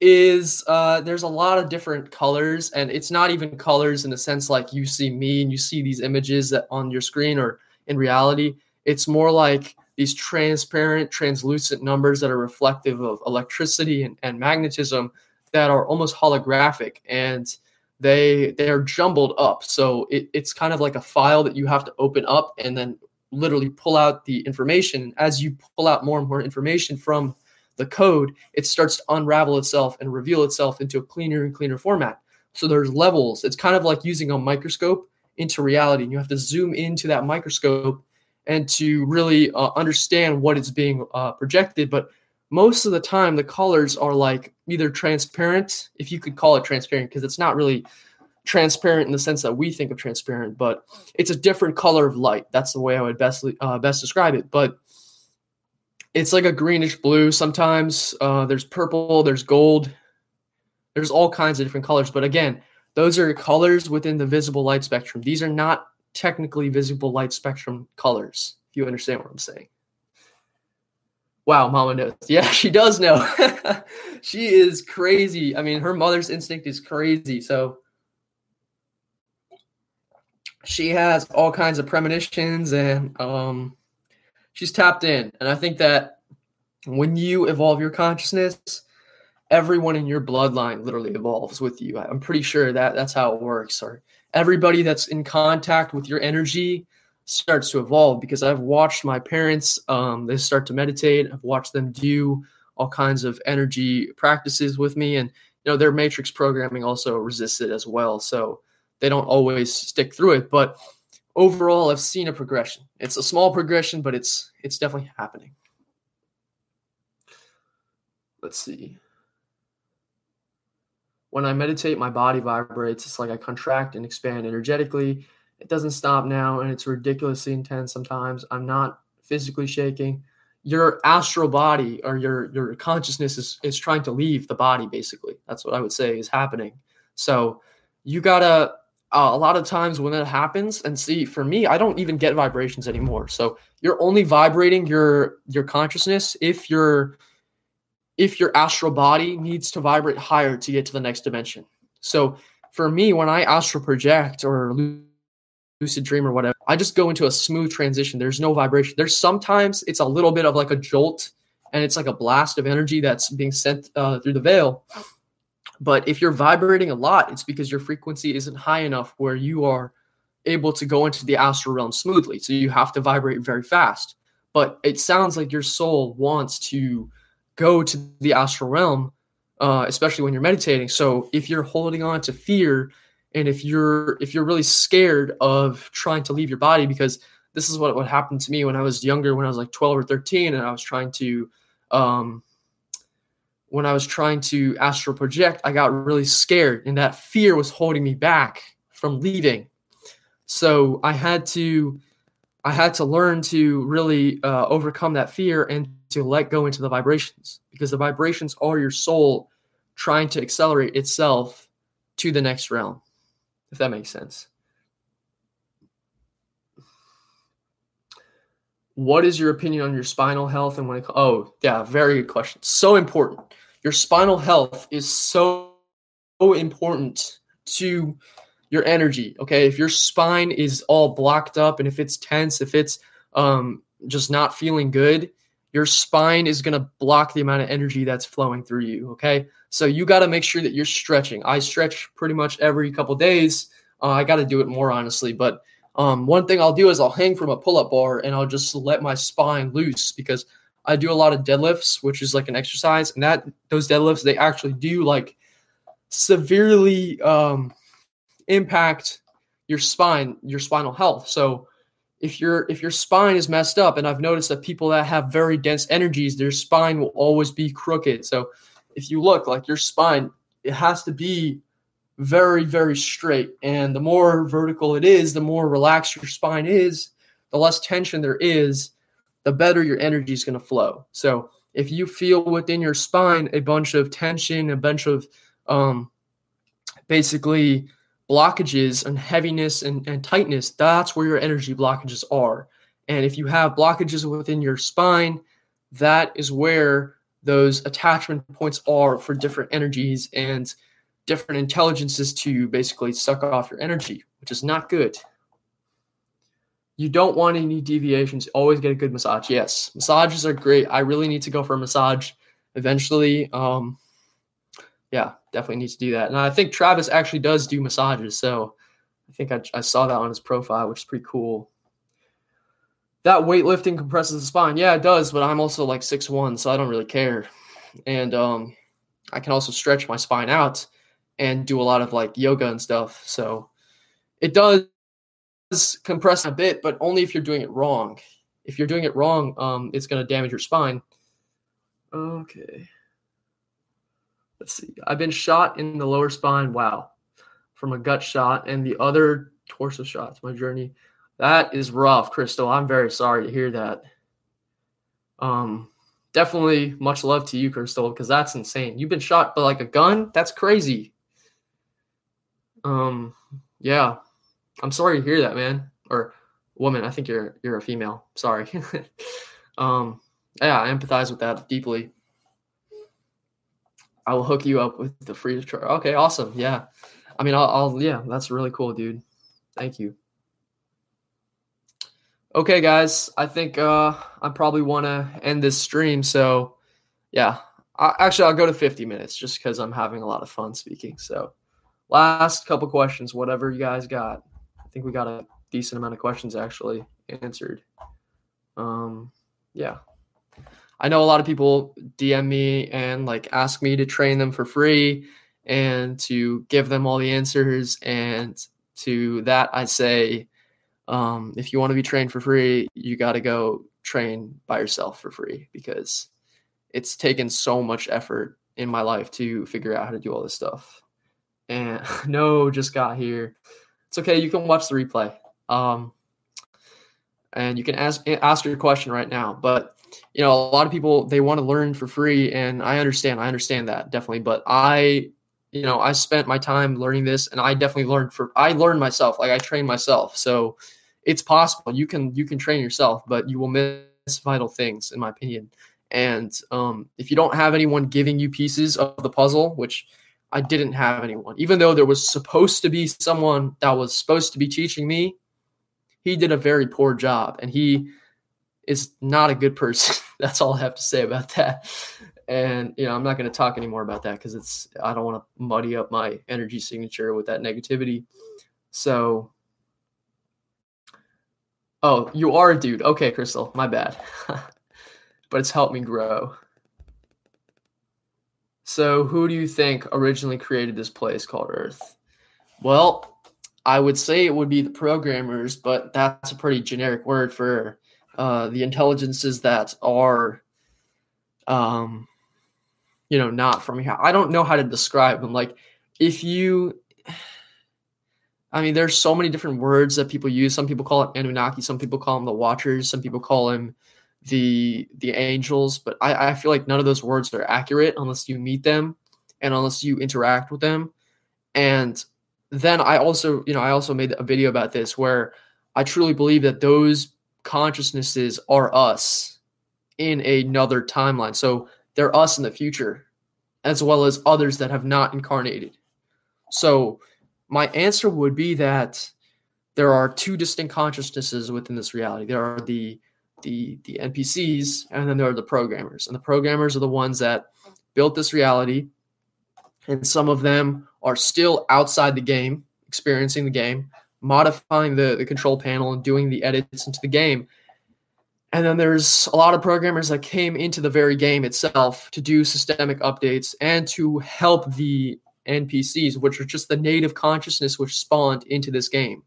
is, uh, there's a lot of different colors, and it's not even colors in the sense like you see me and you see these images that on your screen or in reality. It's more like these transparent, translucent numbers that are reflective of electricity and, and magnetism that are almost holographic, and they they are jumbled up. So it, it's kind of like a file that you have to open up and then literally pull out the information. As you pull out more and more information from the code, it starts to unravel itself and reveal itself into a cleaner and cleaner format. So there's levels. It's kind of like using a microscope into reality, and you have to zoom into that microscope and to really uh, understand what is being uh, projected. But most of the time, the colors are like either transparent, if you could call it transparent, because it's not really transparent in the sense that we think of transparent, but it's a different color of light. That's the way I would best uh, best describe it. But it's like a greenish blue sometimes. Uh, there's purple, there's gold, there's all kinds of different colors. But again, those are colors within the visible light spectrum. These are not technically visible light spectrum colors, if you understand what I'm saying. Wow, Mama knows. Yeah, she does know. She is crazy. I mean, her mother's instinct is crazy. So she has all kinds of premonitions, and um, she's tapped in. And I think that when you evolve your consciousness, everyone in your bloodline literally evolves with you. I'm pretty sure that that's how it works. Or everybody that's in contact with your energy starts to evolve, because I've watched my parents, um, they start to meditate. I've watched them do all kinds of energy practices with me, and, you know, their matrix programming also resists it as well. So they don't always stick through it, but overall I've seen a progression. It's a small progression, but it's, it's definitely happening. Let's see. When I meditate, my body vibrates. It's like I contract and expand energetically. It doesn't stop now, and it's ridiculously intense sometimes. I'm not physically shaking. Your astral body or your, your consciousness is, is trying to leave the body, basically. That's what I would say is happening. So you got to, uh, a lot of times when that happens, and see, for me, I don't even get vibrations anymore. So you're only vibrating your your consciousness if you're, if your astral body needs to vibrate higher to get to the next dimension. So for me, when I astral project or lucid dream or whatever, I just go into a smooth transition. There's no vibration. There's sometimes it's a little bit of like a jolt, and it's like a blast of energy that's being sent uh, through the veil. But if you're vibrating a lot, it's because your frequency isn't high enough where you are able to go into the astral realm smoothly. So you have to vibrate very fast. But it sounds like your soul wants to go to the astral realm, uh, especially when you're meditating. So if you're holding on to fear, and if you're if you're really scared of trying to leave your body, because this is what what happened to me when I was younger, when I was like twelve or thirteen, and I was trying to, um, when I was trying to astral project, I got really scared, and that fear was holding me back from leaving. So I had to, I had to learn to really uh, overcome that fear and to let go into the vibrations, because the vibrations are your soul trying to accelerate itself to the next realm, if that makes sense. What is your opinion on your spinal health? And when it, oh yeah, very good question. So important. Your spinal health is so important to your energy. Okay. If your spine is all blocked up and if it's tense, if it's um, just not feeling good, your spine is going to block the amount of energy that's flowing through you. Okay. So you got to make sure that you're stretching. I stretch pretty much every couple of days. Uh, I got to do it more, honestly. But um, one thing I'll do is I'll hang from a pull-up bar and I'll just let my spine loose, because I do a lot of deadlifts, which is like an exercise. And that those deadlifts, they actually do like severely um, impact your spine, your spinal health. So if your if your spine is messed up, and I've noticed that people that have very dense energies, their spine will always be crooked. So if you look, like your spine, it has to be very, very straight. And the more vertical it is, the more relaxed your spine is, the less tension there is, the better your energy is going to flow. So if you feel within your spine a bunch of tension, a bunch of um, basically blockages and heaviness and, and tightness, that's where your energy blockages are. And if you have blockages within your spine, that is where those attachment points are for different energies and different intelligences to basically suck off your energy, which is not good. You don't want any deviations. Always get a good massage. Yes, massages are great. I really need to go for a massage eventually. Um, yeah, definitely need to do that. And I think Travis actually does do massages. So I think I, I saw that on his profile, which is pretty cool. That weightlifting compresses the spine. Yeah, it does. But I'm also like six one, so I don't really care. And um, I can also stretch my spine out and do a lot of like yoga and stuff. So it does compress a bit, but only if you're doing it wrong. If you're doing it wrong, um, it's going to damage your spine. Okay. Let's see. I've been shot in the lower spine. Wow. From a gut shot and the other torso shots. My journey. That is rough, Crystal. I'm very sorry to hear that. Um, definitely much love to you, Crystal, because that's insane. You've been shot by like a gun? That's crazy. Um, yeah. I'm sorry to hear that, man. Or woman. I think you're you're a female. Sorry. um, yeah, I empathize with that deeply. I will hook you up with the free of charge. Okay, awesome. Yeah. I mean, I'll, I'll, yeah, that's really cool, dude. Thank you. Okay, guys, I think uh, I probably want to end this stream. So, yeah, I, actually, I'll go to fifty minutes just because I'm having a lot of fun speaking. So, last couple questions, whatever you guys got. I think we got a decent amount of questions actually answered. Um, yeah. I know a lot of people D M me and like ask me to train them for free and to give them all the answers. And to that, I say, um, if you want to be trained for free, you got to go train by yourself for free, because it's taken so much effort in my life to figure out how to do all this stuff. And no, just got here. It's okay. You can watch the replay. Um, and you can ask, ask your question right now, but you know, a lot of people, they want to learn for free, and I understand, I understand that definitely. But I, you know, I spent my time learning this, and I definitely learned for, I learned myself, like I trained myself. So it's possible. You can, you can train yourself, but you will miss vital things, in my opinion. And um, if you don't have anyone giving you pieces of the puzzle, which I didn't have anyone, even though there was supposed to be someone that was supposed to be teaching me, he did a very poor job, and he is not a good person. That's all I have to say about that. And, you know, I'm not going to talk anymore about that because it's, I don't want to muddy up my energy signature with that negativity. So, oh, you are a dude. Okay, Crystal, my bad. But it's helped me grow. So who do you think originally created this place called Earth? Well, I would say it would be the programmers, but that's a pretty generic word for Uh, the intelligences that are, um, you know, not from here. I don't know how to describe them. Like if you, I mean, there's so many different words that people use. Some people call it Anunnaki. Some people call them the Watchers. Some people call them the the angels, but I, I feel like none of those words are accurate unless you meet them and unless you interact with them. And then I also, you know, I also made a video about this where I truly believe that those consciousnesses are us in another timeline. So they're us in the future, as well as others that have not incarnated. So my answer would be that there are two distinct consciousnesses within this reality. There are the the the N P Cs, and then there are the programmers. And the programmers are the ones that built this reality, and some of them are still outside the game, experiencing the game, modifying the, the control panel and doing the edits into the game. And then there's a lot of programmers that came into the very game itself to do systemic updates and to help the N P Cs, which are just the native consciousness which spawned into this game.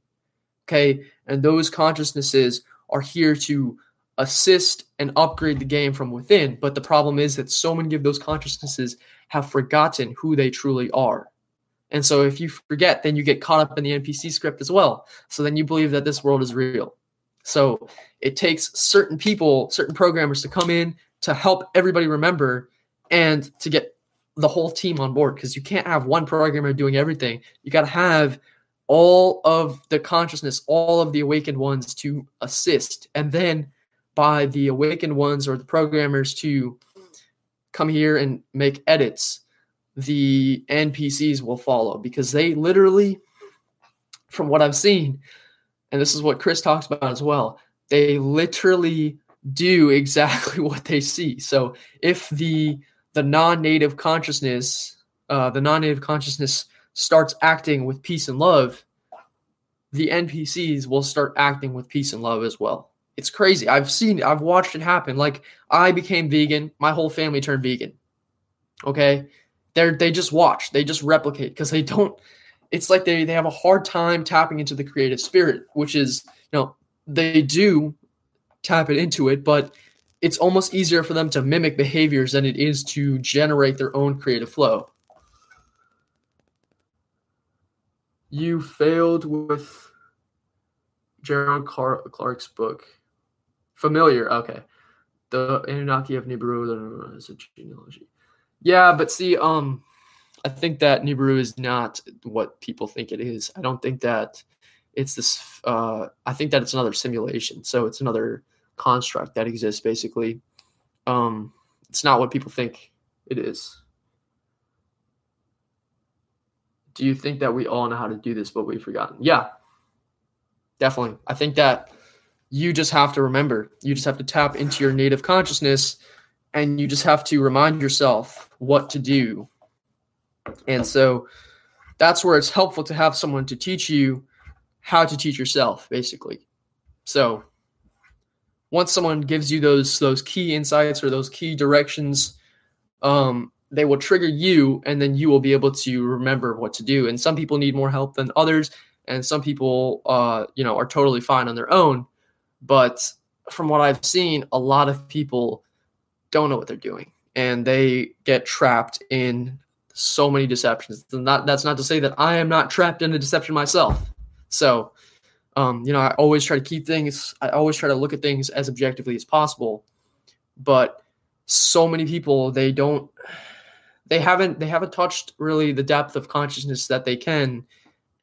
Okay, and those consciousnesses are here to assist and upgrade the game from within. But the problem is that so many of those consciousnesses have forgotten who they truly are. And so if you forget, then you get caught up in the N P C script as well. So then you believe that this world is real. So it takes certain people, certain programmers to come in to help everybody remember and to get the whole team on board, because you can't have one programmer doing everything. You got to have all of the consciousness, all of the awakened ones to assist. And then by the awakened ones or the programmers to come here and make edits, the N P Cs will follow, because they literally, from what I've seen, and this is what Chris talks about as well, they literally do exactly what they see. So if the the non-native consciousness, uh, the non-native consciousness starts acting with peace and love, the N P Cs will start acting with peace and love as well. It's crazy. I've seen it. I've watched it happen. Like, I became vegan. My whole family turned vegan. Okay? They're, they just watch. They just replicate, because they don't – it's like they, they have a hard time tapping into the creative spirit, which is, you know, they do tap it into it, but it's almost easier for them to mimic behaviors than it is to generate their own creative flow. You failed with Gerald Clark's book. Familiar, okay. The Anunnaki of Nibiru is a genealogy. Yeah, but see, um... I think that Nibiru is not what people think it is. I don't think that it's this uh, – I think that it's another simulation. So it's another construct that exists, basically. Um, it's not what people think it is. Do you think that we all know how to do this, but we've forgotten? Yeah, definitely. I think that you just have to remember. You just have to tap into your native consciousness, and you just have to remind yourself what to do. And so that's where it's helpful to have someone to teach you how to teach yourself, basically. So once someone gives you those those key insights or those key directions, um, they will trigger you, and then you will be able to remember what to do. And some people need more help than others, and some people uh, you know, are totally fine on their own. But from what I've seen, a lot of people don't know what they're doing, and they get trapped in so many deceptions. Not, that's not to say that I am not trapped in a deception myself. So, um, you know, I always try to keep things, I always try to look at things as objectively as possible. But so many people, they don't, they haven't, they haven't touched really the depth of consciousness that they can.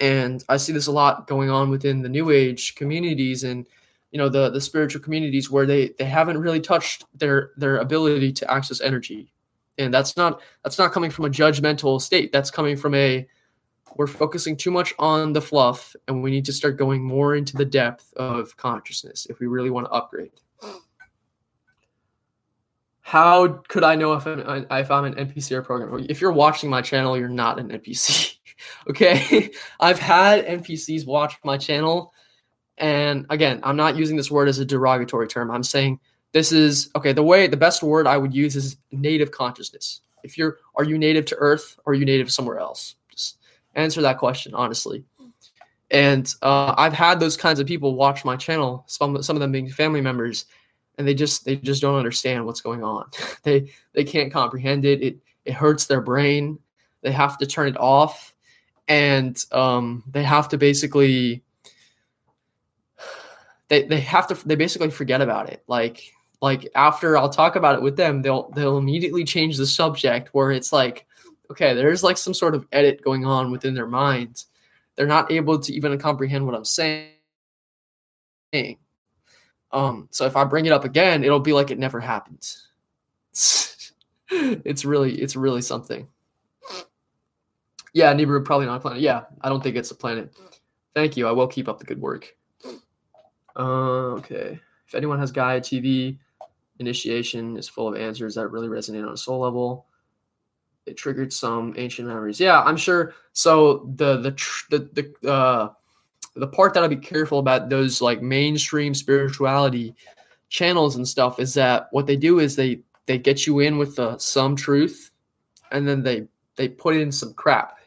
And I see this a lot going on within the New Age communities and, you know, the, the spiritual communities, where they, they haven't really touched their, their ability to access energy. And that's not that's not coming from a judgmental state. That's coming from a, we're focusing too much on the fluff, and we need to start going more into the depth of consciousness if we really want to upgrade. How could I know if I'm, if I'm an N P C or programmer? If you're watching my channel, you're not an N P C, okay? I've had N P Cs watch my channel, and again, I'm not using this word as a derogatory term. I'm saying this is, okay, the way, the best word I would use is native consciousness. If you're, are you native to Earth, or are you native somewhere else? Just answer that question, honestly. And uh, I've had those kinds of people watch my channel, some, some of them being family members, and they just, they just don't understand what's going on. they, they can't comprehend it. It, it hurts their brain. They have to turn it off. And um, they have to basically, they, they have to, they basically forget about it. Like, like after I'll talk about it with them, they'll they'll immediately change the subject where it's like, okay, there's like some sort of edit going on within their minds. They're not able to even comprehend what I'm saying. Um, so if I bring it up again, it'll be like it never happened. It's really, it's really something. Yeah, Nibiru probably not a planet. Yeah, I don't think it's a planet. Thank you. I will keep up the good work. Uh, okay. If anyone has Gaia T V, initiation is full of answers that really resonate on a soul level. It triggered some ancient memories. Yeah, I'm sure. So the the tr- the the uh, the part that I'd be careful about those like mainstream spirituality channels and stuff is that what they do is they they get you in with the, some truth, and then they they put in some crap,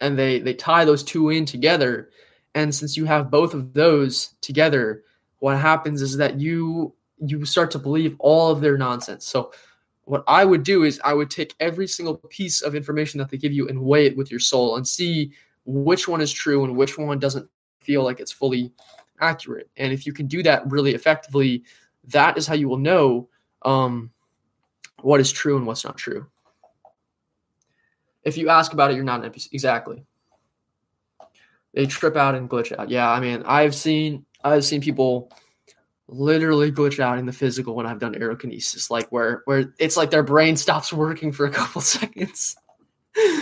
and they they tie those two in together. And since you have both of those together, what happens is that you you start to believe all of their nonsense. So what I would do is I would take every single piece of information that they give you and weigh it with your soul and see which one is true and which one doesn't feel like it's fully accurate. And if you can do that really effectively, that is how you will know um, what is true and what's not true. If you ask about it, you're not an N P C. Exactly. They trip out and glitch out. Yeah, I mean, I've seen I've seen people literally glitch out in the physical when I've done aerokinesis, like where where it's like their brain stops working for a couple seconds.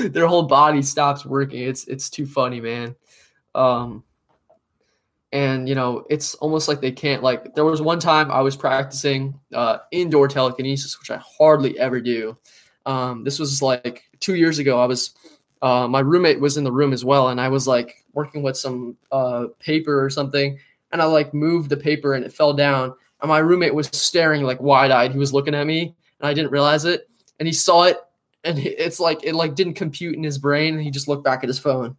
Their whole body stops working. It's it's too funny, man. Um, and, you know, it's almost like they can't, like, there was one time I was practicing uh, indoor telekinesis, which I hardly ever do. Um, this was like two years ago. I was Uh, my roommate was in the room as well, and I was like working with some uh, paper or something, and I like moved the paper and it fell down, and my roommate was staring like wide-eyed. He was looking at me, and I didn't realize it, and he saw it, and it's like it like didn't compute in his brain, and he just looked back at his phone.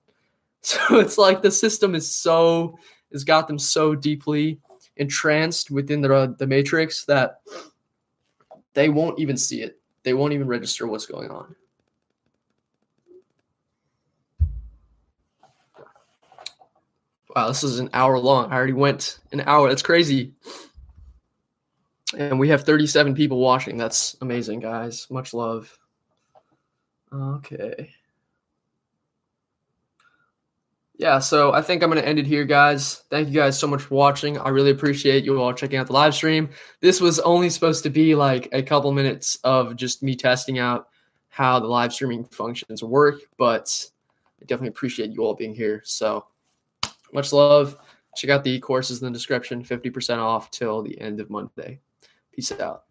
So it's like the system is so has got them so deeply entranced within the uh, the matrix that they won't even see it. They won't even register what's going on. Wow, this is an hour long. I already went an hour. That's crazy. And we have thirty-seven people watching. That's amazing, guys. Much love. Okay. Yeah, so I think I'm going to end it here, guys. Thank you guys so much for watching. I really appreciate you all checking out the live stream. This was only supposed to be like a couple minutes of just me testing out how the live streaming functions work, but I definitely appreciate you all being here. So much love. Check out the courses in the description. fifty percent off till the end of Monday. Peace out.